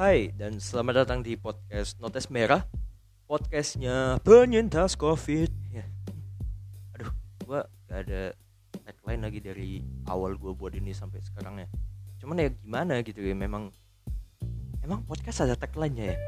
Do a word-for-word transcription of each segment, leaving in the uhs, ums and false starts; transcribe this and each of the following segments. Hai, dan selamat datang di podcast Notes Merah, podcastnya penyintas COVID ya. Aduh, gue gak ada tagline lagi dari awal gue buat ini sampai sekarang ya. Cuman ya gimana gitu ya, memang Emang podcast ada tagline-nya ya.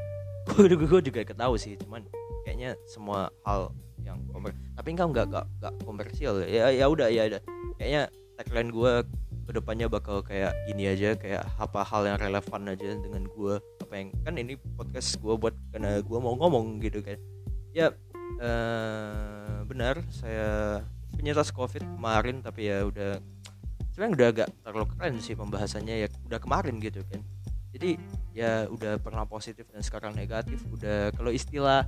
Gue juga ketahu sih, cuman kayaknya semua hal yang komer, tapi kan gak, gak, gak komersial ya. Ya udah ya udah. Kayaknya tagline gue kedepannya bakal kayak gini aja, kayak apa hal yang relevan aja dengan gue, apa yang kan ini podcast gue buat karena gue mau ngomong gitu kan ya. Uh, benar, saya penyintas COVID kemarin, tapi ya udah sebenarnya udah agak terlalu keren sih pembahasannya ya, udah kemarin gitu kan. Jadi ya udah pernah positif dan sekarang negatif, udah kalau istilah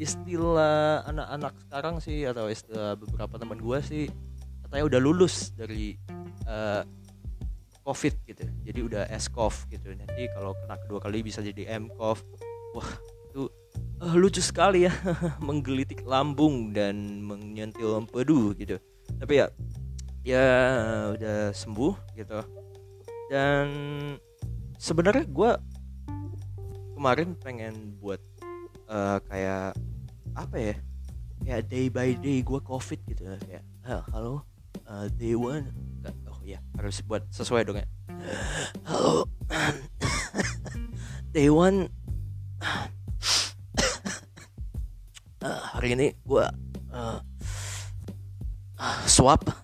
istilah anak-anak sekarang sih, atau istilah beberapa teman gue sih, katanya udah lulus dari Uh, COVID gitu, jadi udah S C O V gitu. Nanti kalau kena kedua kali bisa jadi M C O V. Wah itu uh, lucu sekali ya, menggelitik lambung dan menyentil empedu gitu. Tapi ya, ya udah sembuh gitu. Dan sebenarnya gue kemarin pengen buat uh, kayak apa ya, kayak day by day gue COVID gitu, kayak halo uh, day one. Ya harus buat sesuai dong ya. Halo day one, uh, hari ini gue uh, uh, swab uh,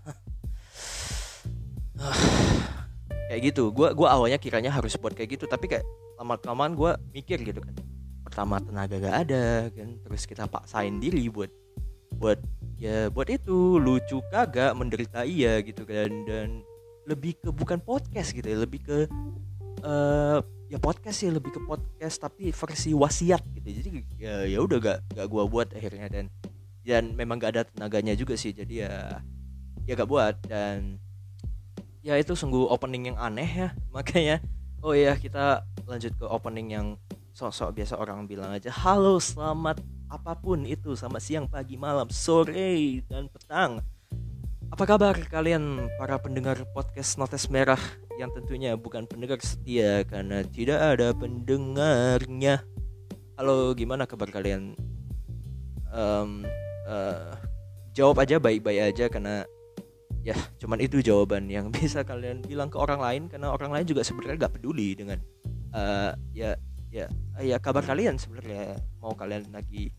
kayak gitu. Gue gue awalnya kiranya harus buat kayak gitu, tapi kayak lama-kelamaan gue mikir gitu kan. Pertama tenaga gak ada kan, terus kita paksain diri buat buat ya buat itu, lucu kagak, menderita iya gitu kan. Dan lebih ke bukan podcast gitu ya, lebih ke uh, ya podcast sih, lebih ke podcast tapi versi wasiat gitu. Jadi ya ya udah gak gak gue buat akhirnya, dan dan memang gak ada tenaganya juga sih, jadi ya ya gak buat. Dan ya itu sungguh opening yang aneh ya, makanya oh ya kita lanjut ke opening yang sok-sok biasa orang bilang aja. Halo, selamat apapun itu, selamat siang, pagi, malam, sore, dan petang. Apa kabar kalian para pendengar podcast Notes Merah yang tentunya bukan pendengar setia karena tidak ada pendengarnya. Halo, gimana kabar kalian? Um, uh, jawab aja baik-baik aja, karena ya cuman itu jawaban yang bisa kalian bilang ke orang lain, karena orang lain juga sebenarnya gak peduli dengan uh, ya ya ya kabar kalian sebenarnya. Mau kalian lagi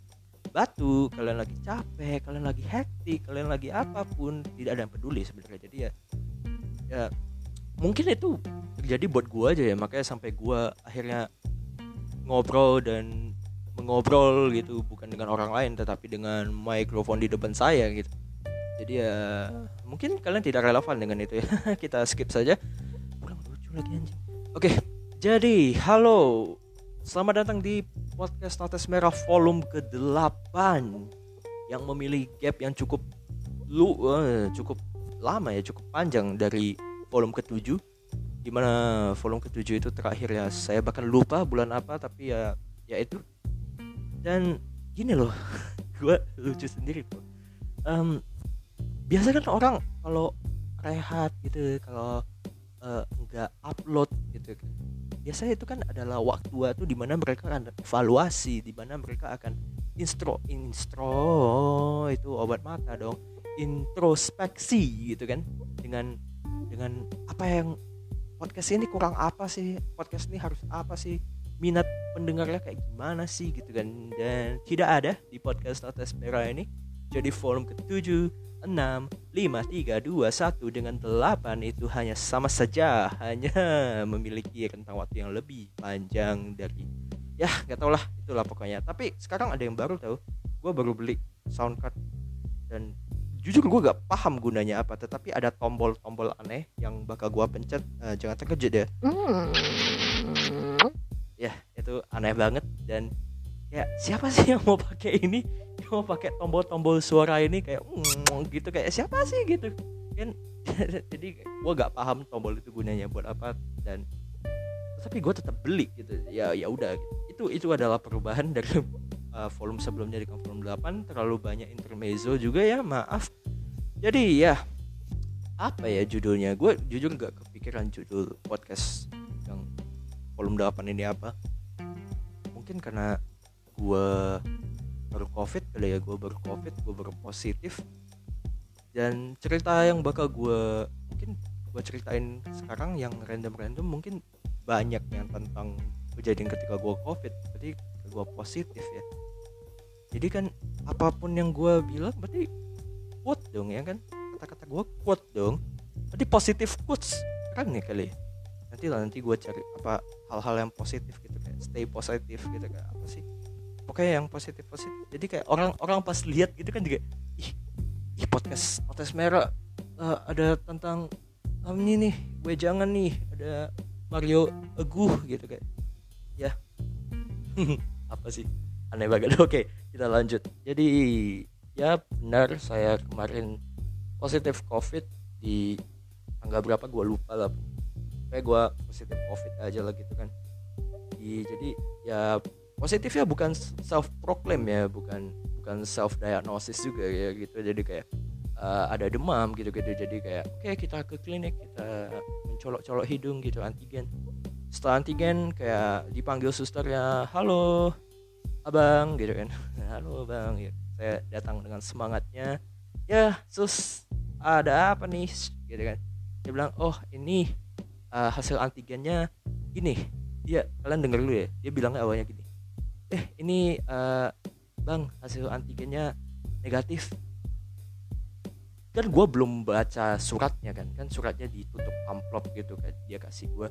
batu, kalian lagi capek, kalian lagi hektik, kalian lagi apapun, tidak ada yang peduli sebenarnya. Jadi ya, ya mungkin itu terjadi buat gue aja ya, makanya sampai gue akhirnya ngobrol dan mengobrol gitu, bukan dengan orang lain tetapi dengan mikrofon di depan saya gitu. Jadi ya mungkin kalian tidak relevan dengan itu ya. Kita skip saja. Kurang lucu lagi anjing. Oke, jadi halo, selamat datang di podcast Notes Merah volume kedelapan yang memilih gap yang cukup lu uh, cukup lama ya, cukup panjang dari volume ketujuh, dimana volume ketujuh itu terakhir ya saya bahkan lupa bulan apa, tapi ya ya itu. Dan gini loh, gue lucu sendiri tuh. Um, biasa kan orang kalau rehat gitu, kalau uh, nggak upload gitu kan, biasanya itu kan adalah waktu itu di mana mereka akan evaluasi, di mana mereka akan instro instro itu obat mata dong, introspeksi gitu kan, dengan dengan apa yang podcast ini kurang apa sih, podcast ini harus apa sih, minat pendengarnya kayak gimana sih gitu kan. Dan tidak ada di podcast Notes Merah ini. Jadi volume ketujuh, enam, lima, tiga, dua, satu dengan delapan itu hanya sama saja, hanya memiliki rentang waktu yang lebih panjang dari, ya gak tau lah itulah pokoknya. Tapi sekarang ada yang baru tau, gue baru beli sound card dan jujur gue gak paham gunanya apa, tetapi ada tombol-tombol aneh yang bakal gue pencet, uh, jangan terkejut ya. Ya itu aneh banget, dan ya siapa sih yang mau pakai ini, mau pakai tombol-tombol suara ini kayak mm, gitu, kayak siapa sih gitu kan. Jadi gue gak paham tombol itu gunanya buat apa, dan tapi gue tetap beli gitu ya. Ya udah itu itu adalah perubahan dari uh, volume sebelumnya di volume delapan. Terlalu banyak intermezzo juga ya, maaf. Jadi ya apa ya judulnya, gue jujur gak kepikiran judul podcast yang volume delapan ini apa. mungkin karena gue baru covid kali ya, gue baru covid gue baru positif. Dan cerita yang bakal gue mungkin gue ceritain sekarang yang random-random mungkin banyak yang tentang kejadian ketika gue covid, berarti gue positif ya. Jadi kan apapun yang gue bilang berarti quote dong ya kan, kata-kata gue quote dong, berarti positif quotes kan nih kali. Nanti lah nanti gue cari apa hal-hal yang positif gitu kayak stay positif gitu kan, apa sih pokoknya yang positif positif. Jadi kayak orang-orang pas lihat gitu kan juga ih ih podcast podcast merah uh, ada tentang um, ini nih gue jangan nih ada Mario Eguh gitu kayak ya apa sih aneh banget. Oke kita lanjut. Jadi ya benar saya kemarin positif covid di tanggal berapa gue lupa lah, kayak gue positif covid aja lah gitu kan. Jadi ya positifnya bukan self proclaim ya, bukan bukan self diagnosis juga ya gitu. Jadi kayak uh, ada demam gitu-gitu, jadi kayak oke okay, kita ke klinik, kita mencolok-colok hidung gitu antigen. Setelah antigen kayak dipanggil susternya, halo abang gitu kan, halo abang gitu. Saya datang dengan semangatnya, ya sus ada apa nih gitu kan. Dia bilang oh ini uh, hasil antigennya gini. Dia kalian denger dulu ya, dia bilangnya awalnya gini, eh ini uh, bang hasil antigennya negatif. Kan gue belum baca suratnya kan, kan suratnya ditutup amplop gitu kan, dia kasih gue.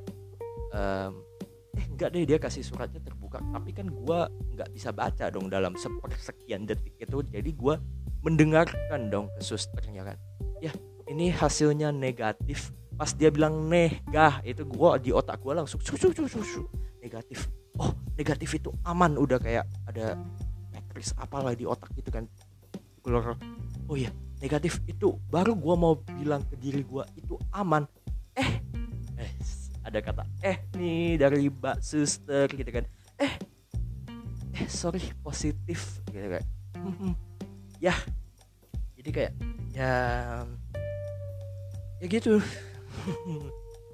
Um, eh enggak deh, dia kasih suratnya terbuka, tapi kan gue nggak bisa baca dong dalam sepersekian detik itu. Jadi gue mendengarkan dong ke susternya kan, ya ini hasilnya negatif. Pas dia bilang negah itu gue di otak gue langsung susu susu susu negatif. Oh negatif itu aman, udah kayak ada matriks apalah di otak gitu kan. Oh ya negatif itu baru gue mau bilang ke diri gue itu aman. Eh eh ada kata eh nih dari mbak suster gitu kan, eh eh sorry positif gitu kan. hmm, ya jadi kayak ya ya gitu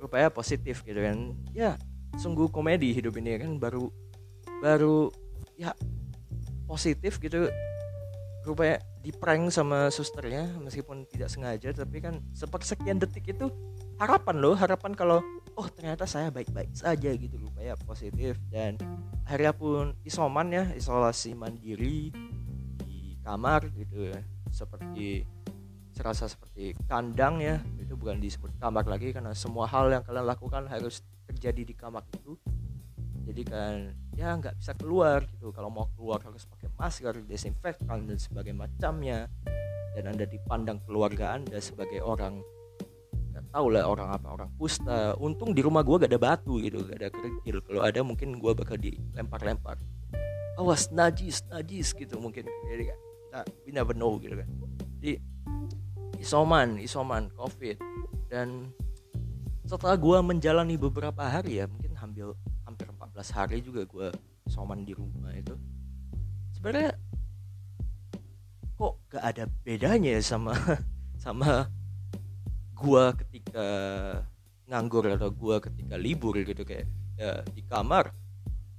rupanya positif gitu kan. Ya sungguh komedi hidup ini kan, baru baru ya positif gitu rupanya di prank sama susternya meskipun tidak sengaja. Tapi kan sepersekian detik itu harapan loh, harapan kalau oh ternyata saya baik-baik saja gitu loh, kayak positif. Dan akhirnya pun isoman ya, isolasi mandiri di kamar gitu ya, seperti serasa seperti kandang ya. Itu bukan disebut kamar lagi karena semua hal yang kalian lakukan harus terjadi di kamar itu. Jadi kan ya nggak bisa keluar gitu, kalau mau keluar harus pakai masker, desinfektan dan sebagainya macamnya. Dan Anda dipandang keluarga Anda sebagai orang tahu lah orang apa, orang kusta. Untung di rumah gue gak ada batu gitu, gak ada kerikil. Kalau ada mungkin gue bakal dilempar-lempar, awas najis najis gitu mungkin. Jadi kan nah, we never know gitu kan. Jadi isoman isoman covid. Dan setelah gue menjalani beberapa hari ya, mungkin hampir hampir empat belas hari juga gue isoman di rumah itu, sebenarnya kok gak ada bedanya sama sama gue ketika nganggur atau gue ketika libur gitu. Kayak ya, di kamar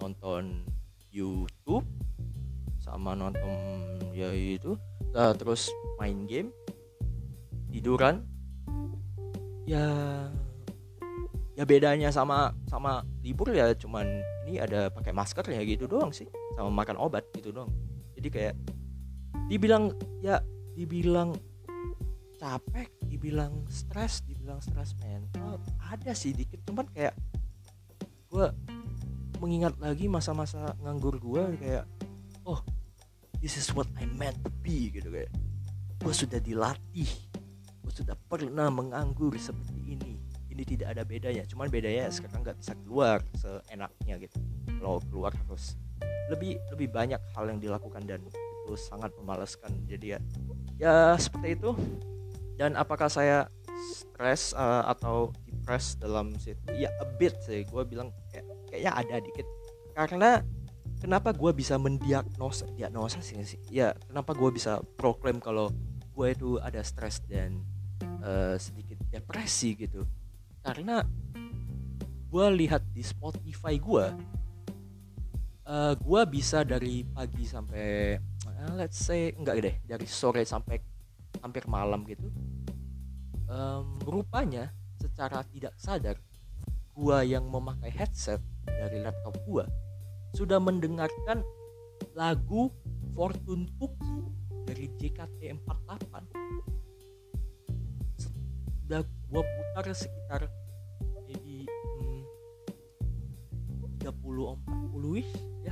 nonton YouTube sama nonton ya itu, nah, terus main game, tiduran. Ya ya bedanya sama sama libur ya cuman ini ada pakai masker ya gitu doang sih, sama makan obat gitu doang. Jadi kayak dibilang ya dibilang capek, dibilang stres, dibilang stres mental ada sih dikit. Cuman kayak gue mengingat lagi masa-masa nganggur gue, kayak oh this is what I meant to be gitu. Kayak gue sudah dilatih, gue sudah pernah menganggur seperti ini. Ini tidak ada bedanya, cuman bedanya sekarang nggak bisa keluar seenaknya gitu. Kalau keluar harus lebih lebih banyak hal yang dilakukan dan itu sangat memalaskan. Jadi ya ya seperti itu. Dan apakah saya stres uh, atau depres dalam situ? Ya a bit sih, gue bilang kayak, kayaknya ada dikit. Karena kenapa gue bisa mendiagnosa diagnosa sih sih? Ya kenapa gue bisa proklaim kalau gue itu ada stres dan uh, sedikit depresi gitu? Karena gue lihat di Spotify gue uh, gue bisa dari pagi sampai uh, let's say enggak deh dari sore sampai hampir malam gitu. Um, rupanya secara tidak sadar gue yang memakai headset dari laptop gue sudah mendengarkan lagu Fortune Cookie dari J K T empat puluh delapan. Sudah gue putar sekitar jadi hmm, tiga puluh empat puluh-ish ya.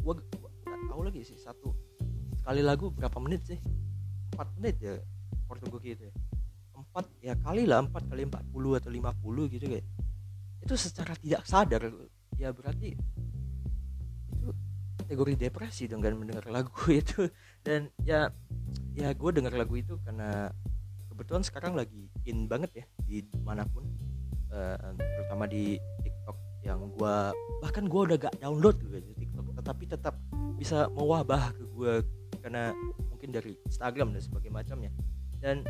Gue gak tahu lagi sih satu sekali lagu berapa menit sih, empat menit ya Fortune Cookie itu ya, empat ya kali lah empat kali empat puluh atau lima puluh gitu kayak. Itu secara tidak sadar ya, berarti itu kategori depresi dengan mendengar lagu itu. Dan ya ya gue dengar lagu itu karena kebetulan sekarang lagi in banget ya di manapun, uh, terutama di TikTok yang gue bahkan gue udah gak download gitu TikTok, tetapi tetap bisa mewabah ke gue karena mungkin dari Instagram dan sebagainya macamnya. Dan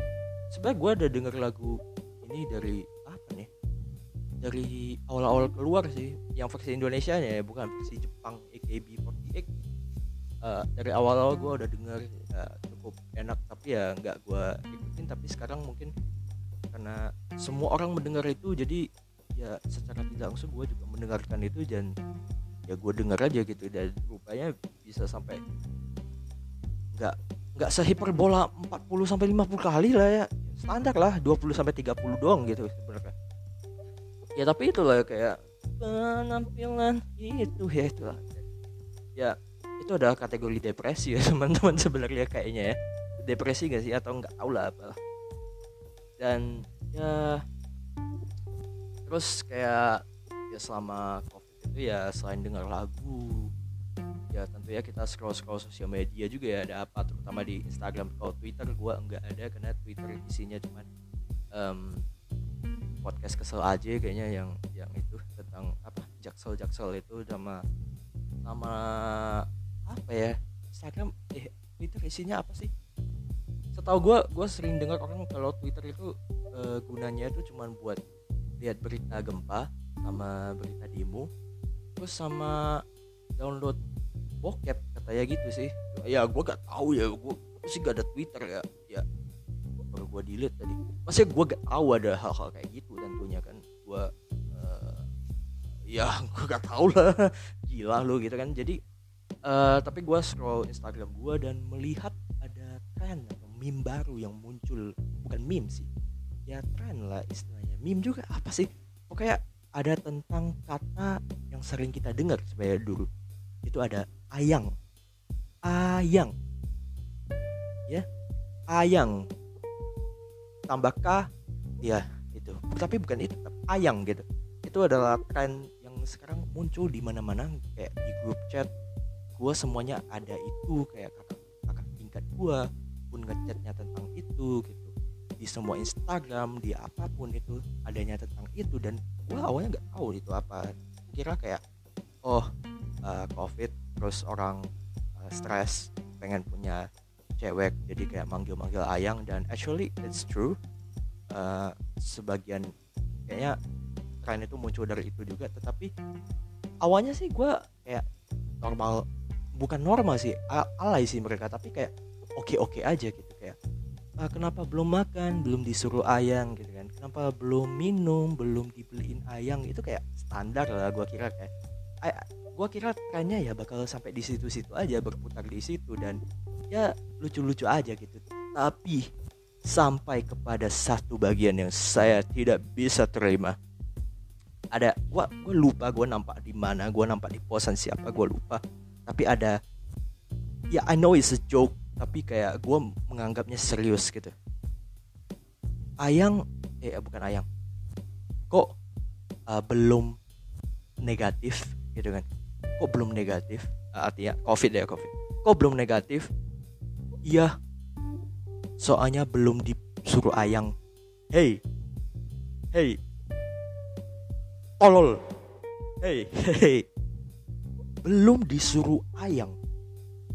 sebenarnya gue udah denger lagu ini dari apa nih, dari awal-awal keluar sih, yang versi Indonesia ya, bukan versi Jepang A K B empat delapan. Uh, dari awal-awal gue udah denger ya, cukup enak, tapi ya nggak gue ikutin. Tapi sekarang mungkin karena semua orang mendengar itu, jadi ya secara tidak langsung gue juga mendengarkan itu, dan ya gue dengar aja gitu. Dan rupanya bisa sampai nggak nggak sehiperbola empat puluh sampai lima puluh kali lah ya, standar lah dua puluh sampai tiga puluh doang gitu sebenarnya. Ya tapi itulah kayak penampilan itu ya, itulah ya, itu adalah kategori depresi ya teman-teman sebenarnya kayaknya ya. Depresi gak sih atau nggak tahu lah apalah. Dan ya terus kayak ya selama COVID itu ya selain dengar lagu ya tentunya kita scroll-scroll sosial media juga ya, ada apa terutama di Instagram atau Twitter. Gue nggak ada karena Twitter isinya cuman um, podcast kesel aja kayaknya, yang yang itu tentang apa jaksel-jaksel itu sama sama apa ya Instagram eh Twitter isinya apa sih? Setahu gue gue sering dengar orang kalau Twitter itu eh, gunanya itu cuman buat lihat berita gempa sama berita demo, terus sama download bokep katanya gitu sih. Ya gue gak tahu ya, gue sih gak ada Twitter ya ya baru gue delete tadi. Maksudnya gue gak tahu ada hal-hal kayak gitu tentunya kan. Gue uh, ya gue gak tahu lah, gila lo gitu kan. Jadi uh, tapi gue scroll Instagram gue dan melihat ada tren atau meme baru yang muncul. Bukan meme sih, ya tren lah istilahnya. Meme juga apa sih? Pokoknya ada tentang kata yang sering kita dengar sebenarnya dulu. Itu ada ayang, ayang, ya ayang tambah K ya itu, tapi bukan itu, ayang gitu. Itu adalah tren yang sekarang muncul di mana-mana, kayak di grup chat gue semuanya ada itu, kayak kakak kakak tingkat gue pun ngechatnya tentang itu gitu, di semua Instagram, di apapun itu adanya tentang itu. Dan gue awalnya nggak tahu itu apa, kira kayak oh uh, COVID terus orang uh, stres pengen punya cewek jadi kayak manggil-manggil ayang. Dan actually it's true, uh, sebagian kayaknya tren itu muncul dari itu juga. Tetapi awalnya sih gue kayak normal, bukan normal sih, alay sih mereka, tapi kayak oke-oke aja gitu. Kayak ah, kenapa belum makan, belum disuruh ayang gitu kan, kenapa belum minum, belum dibeliin ayang, itu kayak standar lah. Gue kira kayak ay- gue kira trennya ya bakal sampai di situ-situ aja, berputar di situ dan ya lucu-lucu aja gitu. Tapi sampai kepada satu bagian yang saya tidak bisa terima. Ada gue gue lupa gue nampak di mana, gue nampak di posan siapa gue lupa. Tapi ada ya, I know it's a joke, tapi kayak gue menganggapnya serius gitu. Ayang eh bukan ayang, kok uh, belum negatif gitu kan? Kok belum negatif, artinya COVID ya, COVID. Kok belum negatif? Iya, soalnya belum disuruh ayang. Hey, hey, tolol. Hey, hey, belum disuruh ayang,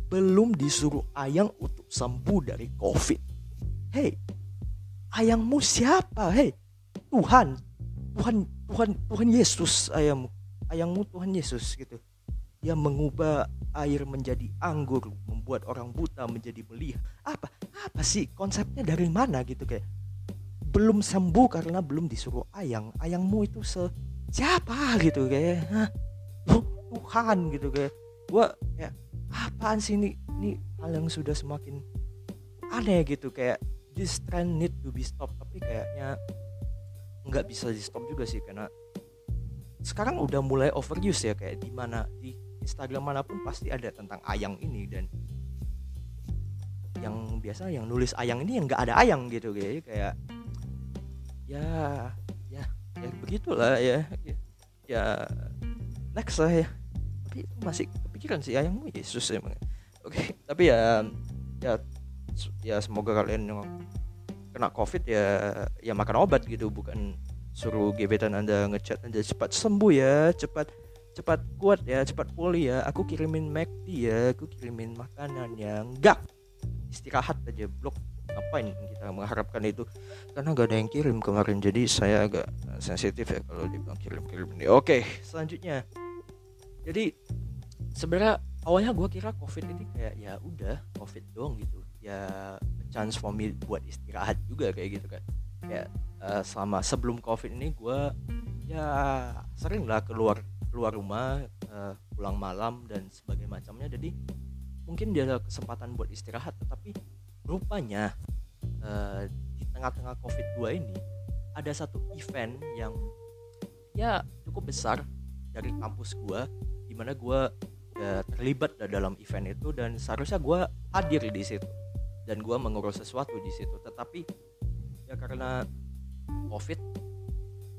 belum disuruh ayang untuk sembuh dari COVID. Hey, ayangmu siapa? Hey, Tuhan, Tuhan, Tuhan, Tuhan Yesus ayangmu, ayangmu Tuhan Yesus gitu. Dia mengubah air menjadi anggur, membuat orang buta menjadi melihat. Apa? Apa sih konsepnya, dari mana gitu kayak? Belum sembuh karena belum disuruh ayang. Ayangmu itu se- siapa gitu kayak? Hah? Tuhan gitu kayak. Gua kayak apaan sih ini? Ini hal yang sudah semakin aneh gitu kayak. This trend need to be stopped, tapi kayaknya nggak bisa di stop juga sih, karena sekarang udah mulai overuse ya, kayak di mana di Instagram manapun pasti ada tentang ayang ini, dan yang biasa yang nulis ayang ini yang nggak ada ayang gitu kayak kayak ya ya ya begitulah ya ya next lah ya. Tapi itu masih kepikiran sih ayangmu Yesus emang. Oke, tapi ya ya ya semoga kalian yang kena covid ya ya makan obat gitu, bukan suruh gebetan Anda ngechat Anda cepat sembuh ya, cepat cepat kuat ya, cepat pulih ya, aku kirimin McD ya, aku kirimin makanan ya. Enggak, istirahat aja, blok. Ngapain kita mengharapkan itu, karena gak ada yang kirim kemarin, jadi saya agak sensitif ya kalau dibilang kirim-kirim ini. Oke, selanjutnya, jadi sebenarnya awalnya gue kira covid ini kayak ya udah covid doang gitu ya, chance for me buat istirahat juga kayak gitu kan ya. Uh, selama sebelum covid ini gue ya sering lah keluar keluar rumah, uh, pulang malam dan sebagainya macamnya, jadi mungkin dia ada kesempatan buat istirahat. Tetapi rupanya uh, di tengah-tengah covid gue ini ada satu event yang ya cukup besar dari kampus gue, dimana gue uh, terlibat dalam event itu dan seharusnya gue hadir di situ dan gue mengurus sesuatu di situ, tetapi ya karena covid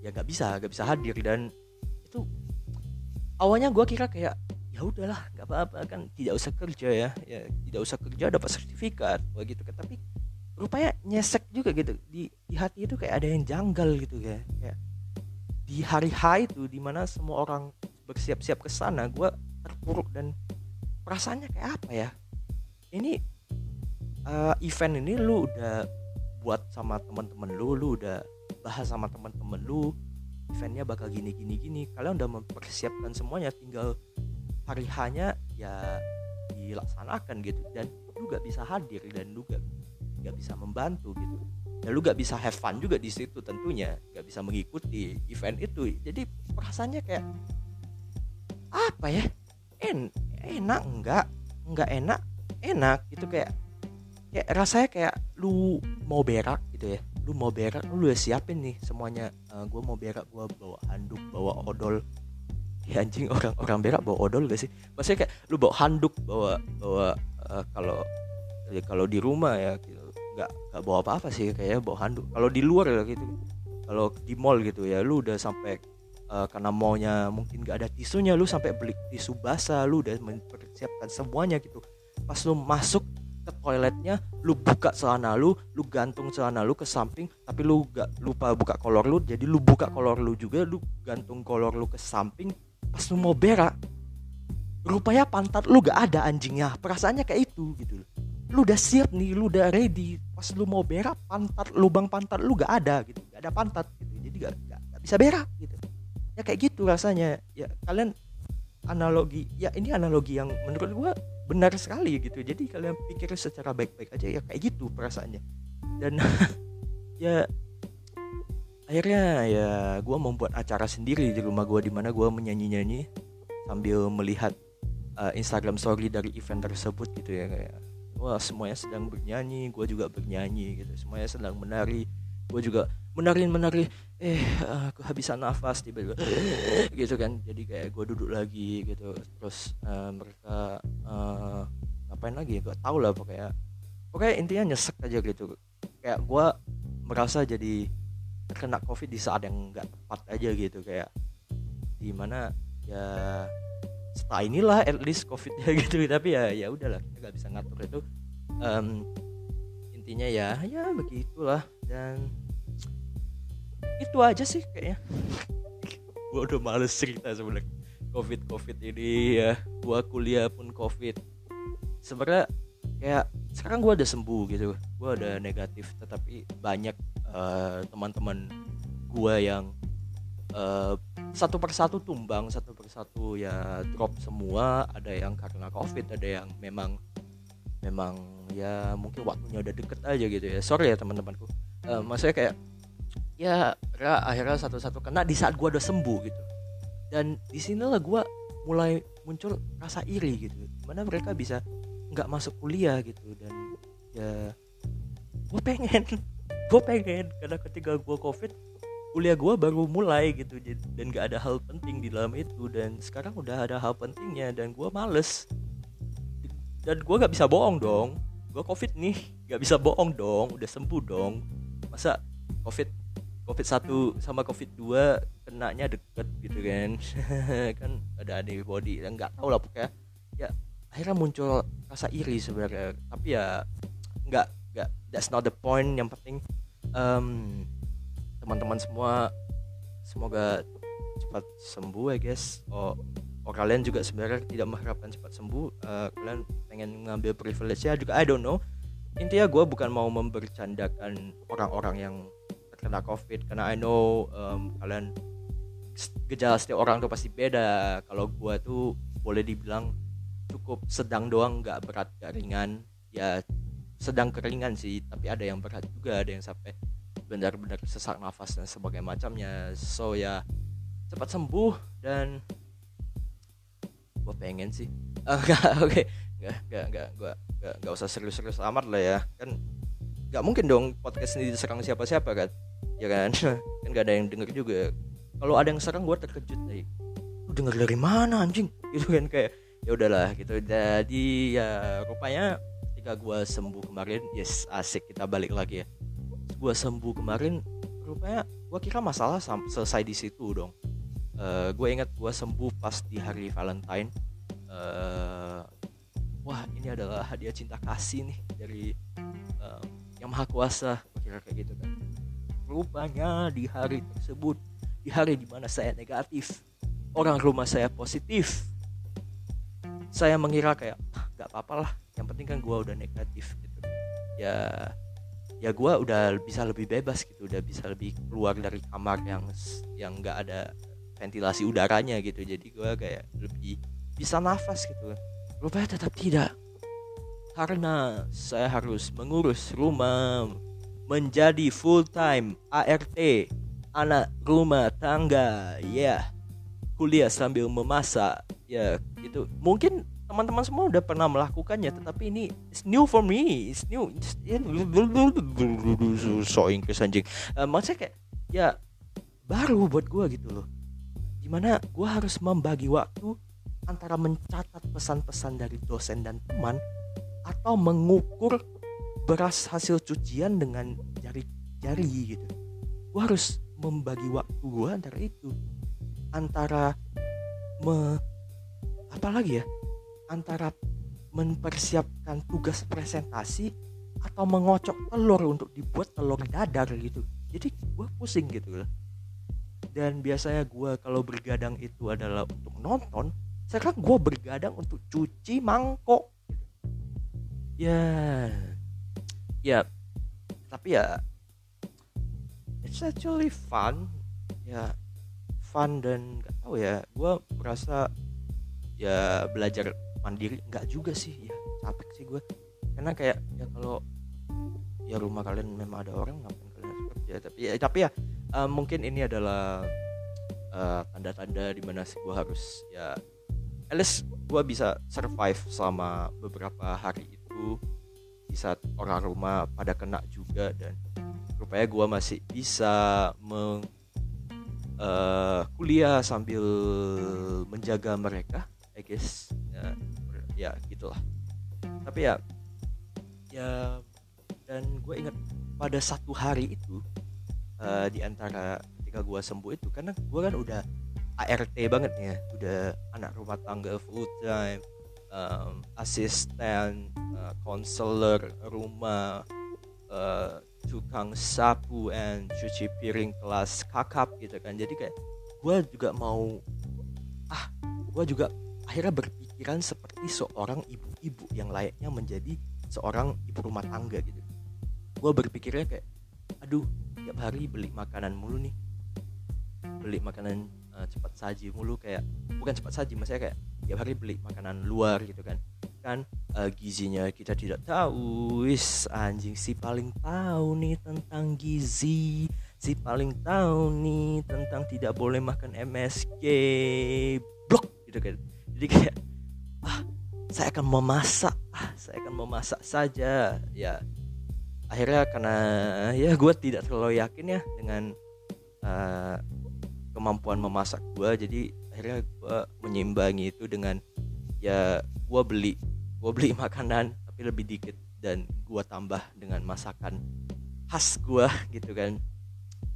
ya gak bisa gak bisa hadir. Dan itu awalnya gue kira kayak ya udahlah gak apa-apa kan, tidak usah kerja ya ya tidak usah kerja dapat sertifikat begitu kan. Tapi rupanya nyesek juga gitu di, di hati itu, kayak ada yang janggal gitu ya. Kayak di hari H itu dimana semua orang bersiap-siap ke sana, gue terpuruk dan perasaannya kayak apa ya, ini uh, event ini lu udah buat sama teman-teman lu, lu udah bahas sama teman-teman lu, eventnya bakal gini gini gini, kalian udah mempersiapkan semuanya, tinggal hari hanya ya dilaksanakan gitu, dan lu gak bisa hadir dan lu gak, gak bisa membantu gitu, dan lu gak bisa have fun juga di situ tentunya, gak bisa mengikuti event itu. Jadi perasaannya kayak apa ya, en enak enggak enggak enak enak gitu, kayak kayak rasanya kayak lu mau berak gitu ya, lu mau berak, lu udah siapin nih semuanya, uh, gue mau berak, gue bawa handuk, bawa odol. Ya anjing, orang orang berak bawa odol gak sih? Maksudnya kayak lu bawa handuk, bawa bawa kalau uh, ya kalau di rumah ya gitu, nggak nggak bawa apa apa sih kayaknya, bawa handuk. Kalau di luar ya gitu, kalau di mall gitu ya, lu udah sampai uh, karena maunya mungkin nggak ada tisunya, lu sampai beli tisu basah, lu udah mempersiapkan semuanya gitu. Pas lu masuk ke toiletnya, lu buka celana lu, lu gantung celana lu ke samping, tapi lu gak lupa buka kolor lu, jadi lu buka kolor lu juga, lu gantung kolor lu ke samping. Pas lu mau berak, rupanya pantat lu gak ada anjingnya, perasaannya kayak itu gitu. Lu udah siap nih, lu udah ready, pas lu mau berak, pantat, lubang pantat lu gak ada gitu, gak ada pantat gitu, jadi gak, gak, gak bisa berak gitu. Ya kayak gitu rasanya, ya kalian analogi, ya ini analogi yang menurut gua benar sekali gitu. Jadi kalian pikir secara baik-baik aja, ya kayak gitu perasaannya. Dan ya akhirnya ya gue membuat acara sendiri di rumah gue, dimana gue menyanyi-nyanyi sambil melihat uh, Instagram story dari event tersebut gitu ya, kayak wah semuanya sedang bernyanyi, gue juga bernyanyi gitu, semuanya sedang menari, gue juga menari-menari, eh uh, kehabisan nafas tiba-tiba gitu kan. Jadi kayak gue duduk lagi gitu, terus uh, mereka uh, ngapain lagi gak tau lah, pokoknya pokoknya intinya nyesek aja gitu. Kayak gue merasa jadi terkena covid di saat yang gak tepat aja gitu, kayak dimana ya setelah inilah at least covidnya gitu. Tapi ya ya udahlah, kita gak bisa ngatur itu. um, intinya ya ya begitulah, dan itu aja sih kayaknya. Gue udah males cerita sebenarnya covid-covid ini ya. Gue kuliah pun covid. Sebenarnya kayak sekarang gue udah sembuh gitu, gue udah negatif, tetapi banyak uh, teman-teman gue yang uh, satu persatu tumbang, satu persatu ya drop semua. Ada yang karena COVID, ada yang memang memang ya mungkin waktunya udah deket aja gitu ya. Sorry ya teman-temanku. Uh, maksudnya kayak ya akhirnya satu-satu kena di saat gue udah sembuh gitu. Dan di sinilah gue mulai muncul rasa iri gitu. Dimana mereka bisa nggak masuk kuliah gitu, dan ya gue pengen, gue pengen karena ketika gue COVID kuliah gue baru mulai gitu, dan gak ada hal penting di dalam itu. Dan sekarang udah ada hal pentingnya, dan gue males, dan gue gak bisa bohong dong. Gue COVID nih, gak bisa bohong dong, udah sembuh dong. Masa COVID COVID satu sama COVID dua kenanya deket gitu kan. Kan ada antibody, dan gak tau lah pokoknya. Ya akhirnya muncul rasa iri sebenarnya. Tapi ya gak, gak, that's not the point. Yang penting um, teman-teman semua semoga cepat sembuh ya guys. Oh, oh kalian juga sebenarnya tidak mengharapkan cepat sembuh. Uh, kalian pengen ngambil privilege-nya juga, I don't know. Intinya gue bukan mau membercandakan orang-orang yang terkena COVID, karena I know um, kalian gejala setiap orang tuh pasti beda. Kalau gue tuh boleh dibilang cukup sedang doang, nggak berat, nggak ringan. Ya sedang keringan sih, tapi ada yang berat juga, ada yang sampai benar-benar sesak nafas dan sebagainya macamnya. So ya cepat sembuh, dan gue pengen sih enggak uh, oke okay. enggak enggak enggak gue enggak enggak usah serius-serius amat lah ya, kan enggak mungkin dong podcast ini diserang siapa-siapa kan, ya kan. Kan enggak ada yang denger juga. Kalau ada yang serang gue terkejut deh, lu denger dari mana anjing gitu kan. Kayak ya udahlah gitu. Jadi ya rupanya ketika gue sembuh kemarin, yes asik kita balik lagi ya. Gue sembuh kemarin, rupanya gue kira masalah sam- selesai di situ dong. Uh, gue ingat gue sembuh pas di hari Valentine. Uh, wah ini adalah hadiah cinta kasih nih dari um, yang Maha Kuasa, kira kayak gitu kan. Rupanya di hari tersebut, di hari dimana saya negatif, orang rumah saya positif. Saya mengira kayak ah, gak apa-apa lah, yang penting kan gue udah negatif gitu. Ya. Ya gue udah bisa lebih bebas gitu, udah bisa lebih keluar dari kamar yang yang nggak ada ventilasi udaranya gitu. Jadi gue kayak lebih bisa nafas gitu. Rupanya tetap tidak, karena saya harus mengurus rumah, menjadi full time A R T, anak rumah tangga, ya yeah. Kuliah sambil memasak, ya yeah, gitu. Mungkin teman-teman semua udah pernah melakukannya, tetapi ini it's new for me, it's new. So Inggris anjing. Uh, maksudnya kayak ya baru buat gue gitu loh. Dimana gue harus membagi waktu antara mencatat pesan-pesan dari dosen dan teman, atau mengukur beras hasil cucian dengan jari-jari gitu. Gue harus membagi waktu gue antara itu, antara me apa lagi ya? antara mempersiapkan tugas presentasi atau mengocok telur untuk dibuat telur dadar gitu. Jadi gue pusing gitu loh. Dan biasanya gue kalau bergadang itu adalah untuk nonton, sekarang gue bergadang untuk cuci mangkok. Ya, ya, tapi ya it's actually fun. Ya, fun dan gak tahu ya. Gue merasa ya belajar mandiri enggak juga sih ya, capek sih gue. Karena kayak ya kalau ya rumah kalian memang ada orang, ngapain kalian kerja. Tapi ya tapi ya uh, mungkin ini adalah uh, tanda-tanda di mana sih gue harus ya at least gue bisa survive selama beberapa hari itu di saat orang rumah pada kena juga. Dan rupanya gue masih bisa meng, uh, kuliah sambil menjaga mereka, I guess. Ya, ya gitulah. Tapi ya ya dan gue ingat pada satu hari itu uh, di antara ketika gue sembuh itu, karena gue kan udah A R T banget ya, udah anak rumah tangga full time, um, asisten, uh, konselor rumah, uh, tukang sapu and cuci piring kelas kakap gitu kan. Jadi kayak gue juga mau ah gue juga akhirnya berpikiran seperti seorang ibu-ibu yang layaknya menjadi seorang ibu rumah tangga gitu. Gue berpikirnya kayak, aduh tiap hari beli makanan mulu nih, beli makanan uh, cepat saji mulu, kayak bukan cepat saji, maksudnya kayak tiap hari beli makanan luar gitu kan. Kan uh, gizinya kita tidak tahu. Wis, anjing si paling tahu nih tentang gizi, si paling tahu nih tentang tidak boleh makan M S G, blok gitu kan. Jadi kayak ah, saya akan memasak, ah, saya akan memasak saja ya. Akhirnya karena ya gue tidak terlalu yakin ya dengan uh, kemampuan memasak gue, jadi akhirnya gue menyimbangi itu dengan ya gue beli gue beli makanan tapi lebih dikit dan gue tambah dengan masakan khas gue gitu kan.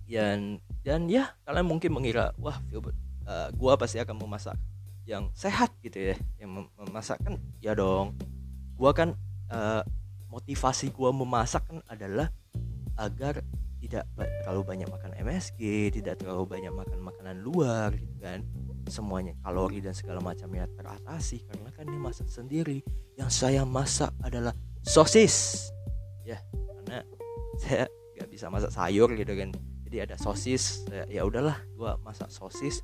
Dan dan ya kalian mungkin mengira wah uh, gue pasti akan memasak yang sehat gitu ya, yang memasak kan ya dong. Gue kan uh, motivasi gue memasak kan adalah agar tidak terlalu banyak makan M S G, tidak terlalu banyak makan makanan luar gitu kan. Semuanya kalori dan segala macamnya teratasi karena kan dia masak sendiri. Yang saya masak adalah sosis ya, karena saya nggak bisa masak sayur gitu kan. Jadi ada sosis, ya udahlah gue masak sosis.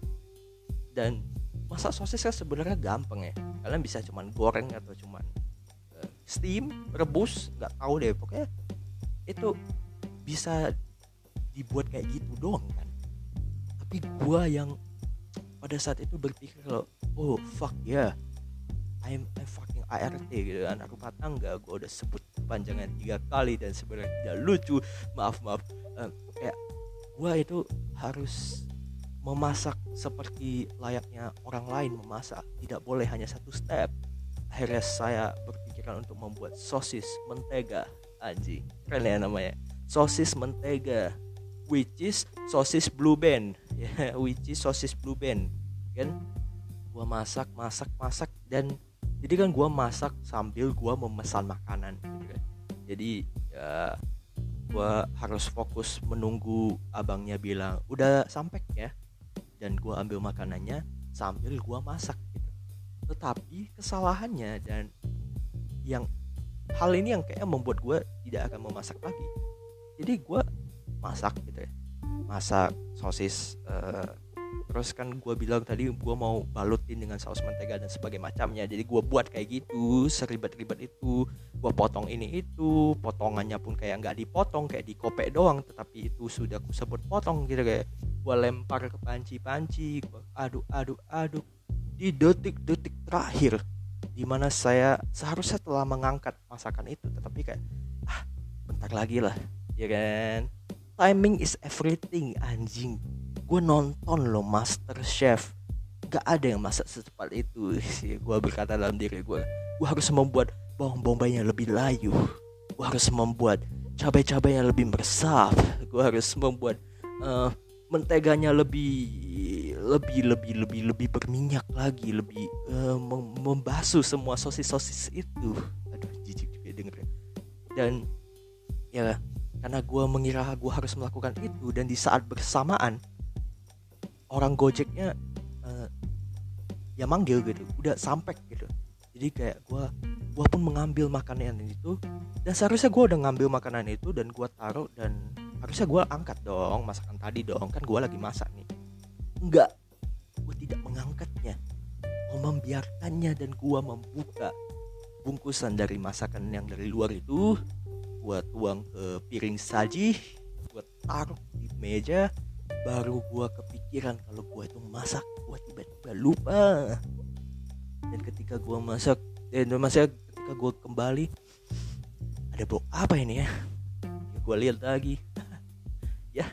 Dan masak sosis kan sebenarnya gampang ya, kalian bisa cuman goreng atau cuman steam, rebus, nggak tahu deh pokoknya itu bisa dibuat kayak gitu doang kan. Tapi gua yang pada saat itu berpikir kalau oh fuck ya, yeah. I'm I fucking A R T gitu, anak rumah tangga. Gua udah sebut kepanjangan tiga kali dan sebenarnya tidak lucu, maaf maaf. Uh, kayak gua itu harus memasak seperti layaknya orang lain memasak, tidak boleh hanya satu step. Akhirnya saya berpikiran untuk membuat sosis mentega. Anjing, keren ya namanya, sosis mentega, which is sosis Blue Band yeah, which is sosis Blue Band kan. Gua masak masak masak dan jadi kan gua masak sambil gua memesan makanan gitu kan. Jadi ya, gua harus fokus menunggu abangnya bilang udah sampai ya, dan gua ambil makanannya sambil gua masak gitu. Tetapi kesalahannya dan yang hal ini yang kayaknya membuat gue tidak akan memasak lagi. Jadi gue masak gitu ya, masak sosis, uh, terus kan gue bilang tadi gue mau balutin dengan saus mentega dan sebagainya macamnya. Jadi gue buat kayak gitu, seribet-ribet itu. Gue potong ini itu, potongannya pun kayak gak dipotong, kayak dikopek doang, tetapi itu sudah ku sebut potong gitu kayak. Gue lempar ke panci-panci, gue aduk-aduk-aduk di detik-detik terakhir, dimana saya seharusnya telah mengangkat masakan itu, tetapi kayak ah bentar lagi lah ya kan. Timing is everything anjing. Gue nonton lo Master Chef, gak ada yang masak secepat itu. Gue berkata dalam diri gue, gue harus membuat bawang bombaynya lebih layu, gue harus membuat cabai-cabainya lebih meresap, gue harus membuat uh, menteganya lebih lebih lebih lebih lebih berminyak lagi, lebih uh, membasuh semua sosis-sosis itu. Aduh, jijik juga dengernya. Dan ya karena gue mengira gue harus melakukan itu, dan di saat bersamaan orang Gojeknya uh, ya manggil gitu, udah sampai gitu. Jadi kayak gue gue pun mengambil makanan itu, dan seharusnya gue udah ngambil makanan itu dan gue taruh, dan harusnya gue angkat dong masakan tadi dong, kan gue lagi masak nih. Enggak, gue tidak mengangkatnya, gue membiarkannya, dan gue membuka bungkusan dari masakan yang dari luar itu. Gue tuang ke piring saji, gue taruh di meja. Baru gue kepikiran kalau gue itu masak, gue tiba-tiba lupa. Dan ketika gue masak, dan maksudnya ketika gue kembali, ada bau apa ini ya, ya gue lihat lagi. Ya,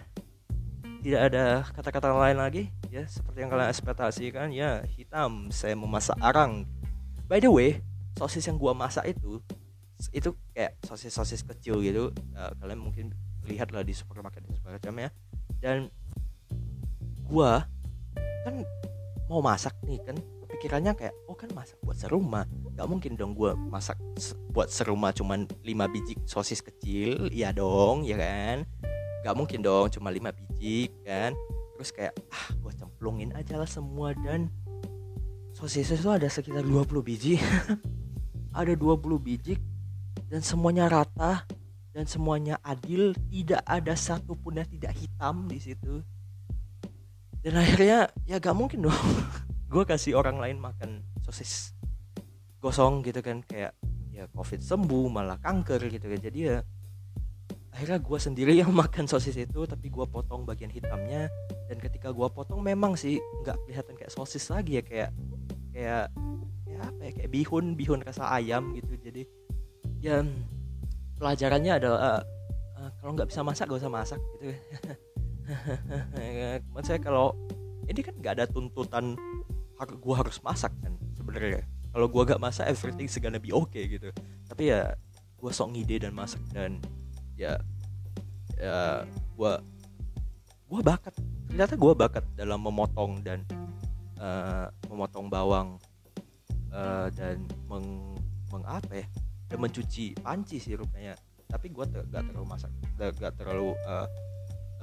tidak ada kata-kata lain lagi ya, seperti yang kalian ekspektasikan ya, hitam. Saya memasak arang. By the way, sosis yang gua masak itu itu kayak sosis-sosis kecil gitu, uh, kalian mungkin lihatlah di supermarket dan sebagainya. Dan gua kan mau masak nih kan, pikirannya kayak oh kan masak buat serumah, gak mungkin dong gua masak buat serumah cuman lima biji sosis kecil. Iya dong ya kan, gak mungkin dong cuma lima biji kan. Terus kayak ah gue cemplungin aja lah semua. Dan sosis itu ada sekitar dua puluh biji ada dua puluh biji, dan semuanya rata dan semuanya adil, tidak ada satupun yang tidak hitam di situ. Dan akhirnya ya gak mungkin dong gue kasih orang lain makan sosis gosong gitu kan, kayak ya COVID sembuh malah kanker gitu kan. Jadi ya akhirnya gue sendiri yang makan sosis itu, tapi gue potong bagian hitamnya. Dan ketika gue potong memang sih gak kelihatan kayak sosis lagi ya, kayak kayak ya apa ya, kayak bihun bihun rasa ayam gitu. Jadi ya pelajarannya adalah uh, uh, kalau nggak bisa masak gak usah masak gitu. Maksudnya kalau ini kan nggak ada tuntutan gue harus masak kan sebenarnya. Kalau gue nggak masak everything is gonna be okay gitu. Tapi ya gue sok ngide dan masak, dan ya ya gue gue bakat ternyata gue bakat dalam memotong dan uh, memotong bawang uh, dan meng mengapa ya dan mencuci panci sih rupanya. Tapi gue ter- gak terlalu masak gak terlalu uh,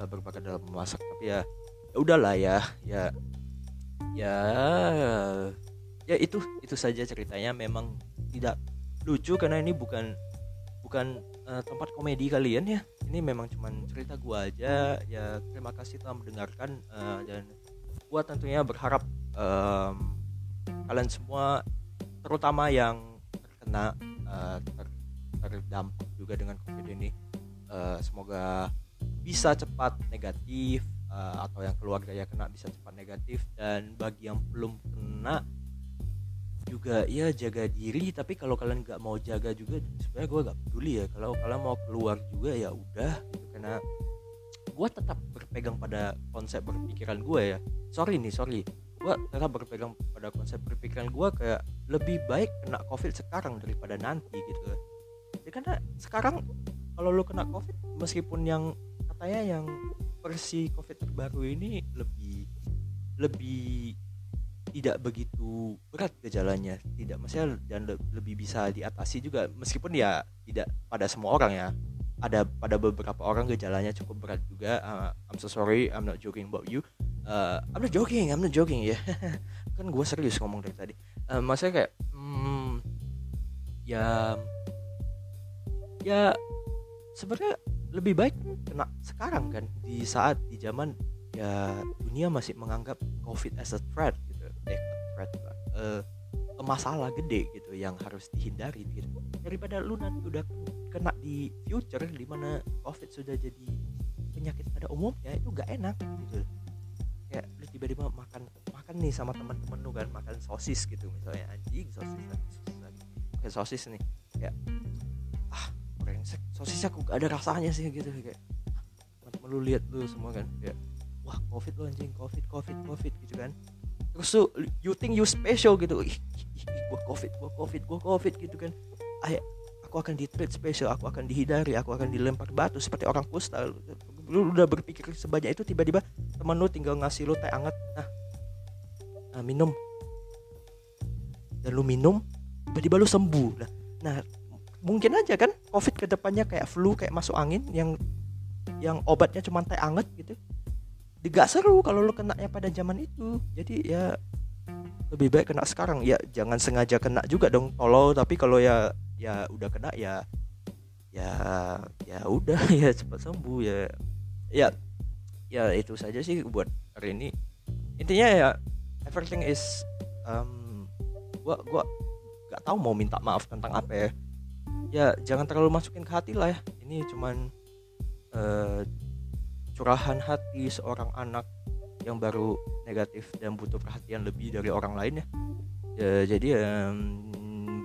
berbakat dalam memasak. Tapi ya ya udahlah ya ya ya ya itu itu saja ceritanya. Memang tidak lucu karena ini bukan bukan uh, tempat komedi kalian ya. Ini memang cuman cerita gue aja ya. Terima kasih telah mendengarkan, uh, dan gue tentunya berharap um, kalian semua, terutama yang terkena Ter, terdampak juga dengan COVID ini, uh, semoga bisa cepat negatif, uh, atau yang keluarga ya kena bisa cepat negatif. Dan bagi yang belum kena juga ya jaga diri. Tapi kalau kalian nggak mau jaga juga sebenarnya gue nggak peduli ya. Kalau kalian mau keluar juga ya udah gitu, karena gue tetap berpegang pada konsep berpikiran gue ya. Sorry nih sorry gue tetap berpegang pada konsep berpikiran gue kayak lebih baik kena COVID sekarang daripada nanti gitu ya. Karena sekarang kalau lo kena COVID, meskipun yang katanya yang versi COVID terbaru ini lebih lebih tidak begitu berat gejalanya, tidak masalah, dan le- lebih bisa diatasi juga, meskipun ya tidak pada semua orang ya. Ada pada beberapa orang gejalanya cukup berat juga. uh, I'm so sorry, I'm not joking about you. Uh, I'm not joking, I'm not joking ya. Kan gue serius ngomong dari tadi. Uh, maksudnya kayak, hmm, ya, ya sebenarnya lebih baik kena sekarang kan, di saat di zaman ya dunia masih menganggap COVID as a threat gitu, eh, a threat, uh, masalah gede gitu yang harus dihindari gitu. Daripada lu nanti udah kena di future di mana COVID sudah jadi penyakit pada umumnya, itu gak enak gitu. Kayak lu tiba-tiba makan makan nih sama teman-teman lu kan, makan sosis gitu misalnya, anjing sosis lagi sosis lagi kayak sosis nih, kayak ah brengsek sosis aku gak ada rasanya sih gitu. Kayak teman-teman lu lihat lu semua kan kayak wah COVID lu anjing, COVID COVID COVID gitu kan. Terus lu you think you special gitu, ih, ih, ih gua COVID gua COVID gua COVID gitu kan. Ay, aku akan di-treat special, aku akan dihindari, aku akan dilempar batu seperti orang kusta. Lu udah berpikir sebanyak itu, tiba-tiba teman lu tinggal ngasih lu teh hangat, nah, nah minum, dan lu minum, tiba-tiba lu sembuh. Nah, nah mungkin aja kan COVID kedepannya kayak flu, kayak masuk angin yang yang obatnya cuma teh hangat gitu. Gak seru kalau lu kenanya pada zaman itu. Jadi ya lebih baik kena sekarang. Ya jangan sengaja kena juga dong, tolol. Tapi kalau ya ya udah kena ya ya ya udah ya cepat sembuh ya. Ya, ya itu saja sih buat hari ini. Intinya ya everything is um, gua gua nggak tahu mau minta maaf tentang apa ya. Ya jangan terlalu masukin ke hati lah ya. Ini cuman uh, curahan hati seorang anak yang baru negatif dan butuh perhatian lebih dari orang lain ya. Ya jadi um,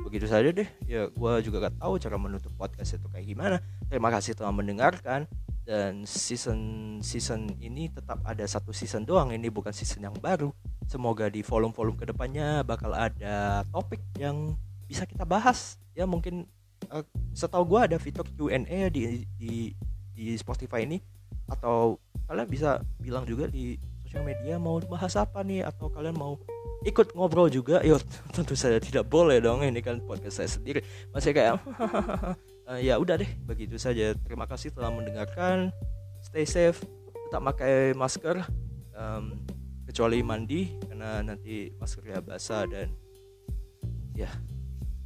begitu saja deh ya. Gue juga gak tahu cara menutup podcast itu kayak gimana. Terima kasih telah mendengarkan, dan season season ini tetap ada satu season doang, ini bukan season yang baru. Semoga di volume-volume kedepannya bakal ada topik yang bisa kita bahas ya. Mungkin uh, setahu gue ada fitur Q and A di di di Spotify ini, atau kalian bisa bilang juga di sosial media mau bahas apa nih, atau kalian mau ikut ngobrol juga. Yo tentu saja tidak boleh dong, ini kan podcast saya sendiri. Masih kayak uh, ya udah deh begitu saja. Terima kasih telah mendengarkan. Stay safe, tetap pakai masker, um, kecuali mandi karena nanti maskernya basah dan ya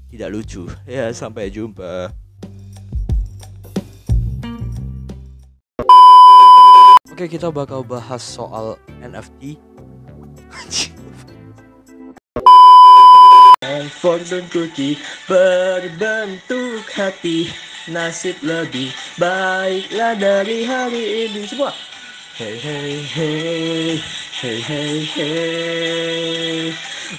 tidak lucu ya. Sampai jumpa. Oke, kita bakal bahas soal N F T. Handphone dan kunci berbentuk hati, nasib lebih baiklah dari hari ini semua. Hey hey hey, hey hey hey.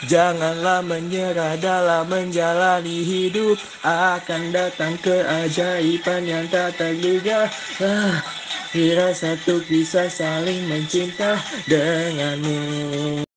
Janganlah menyerah dalam menjalani hidup, akan datang keajaiban yang tak terduga. Ah, kira satu kisah saling mencinta denganmu.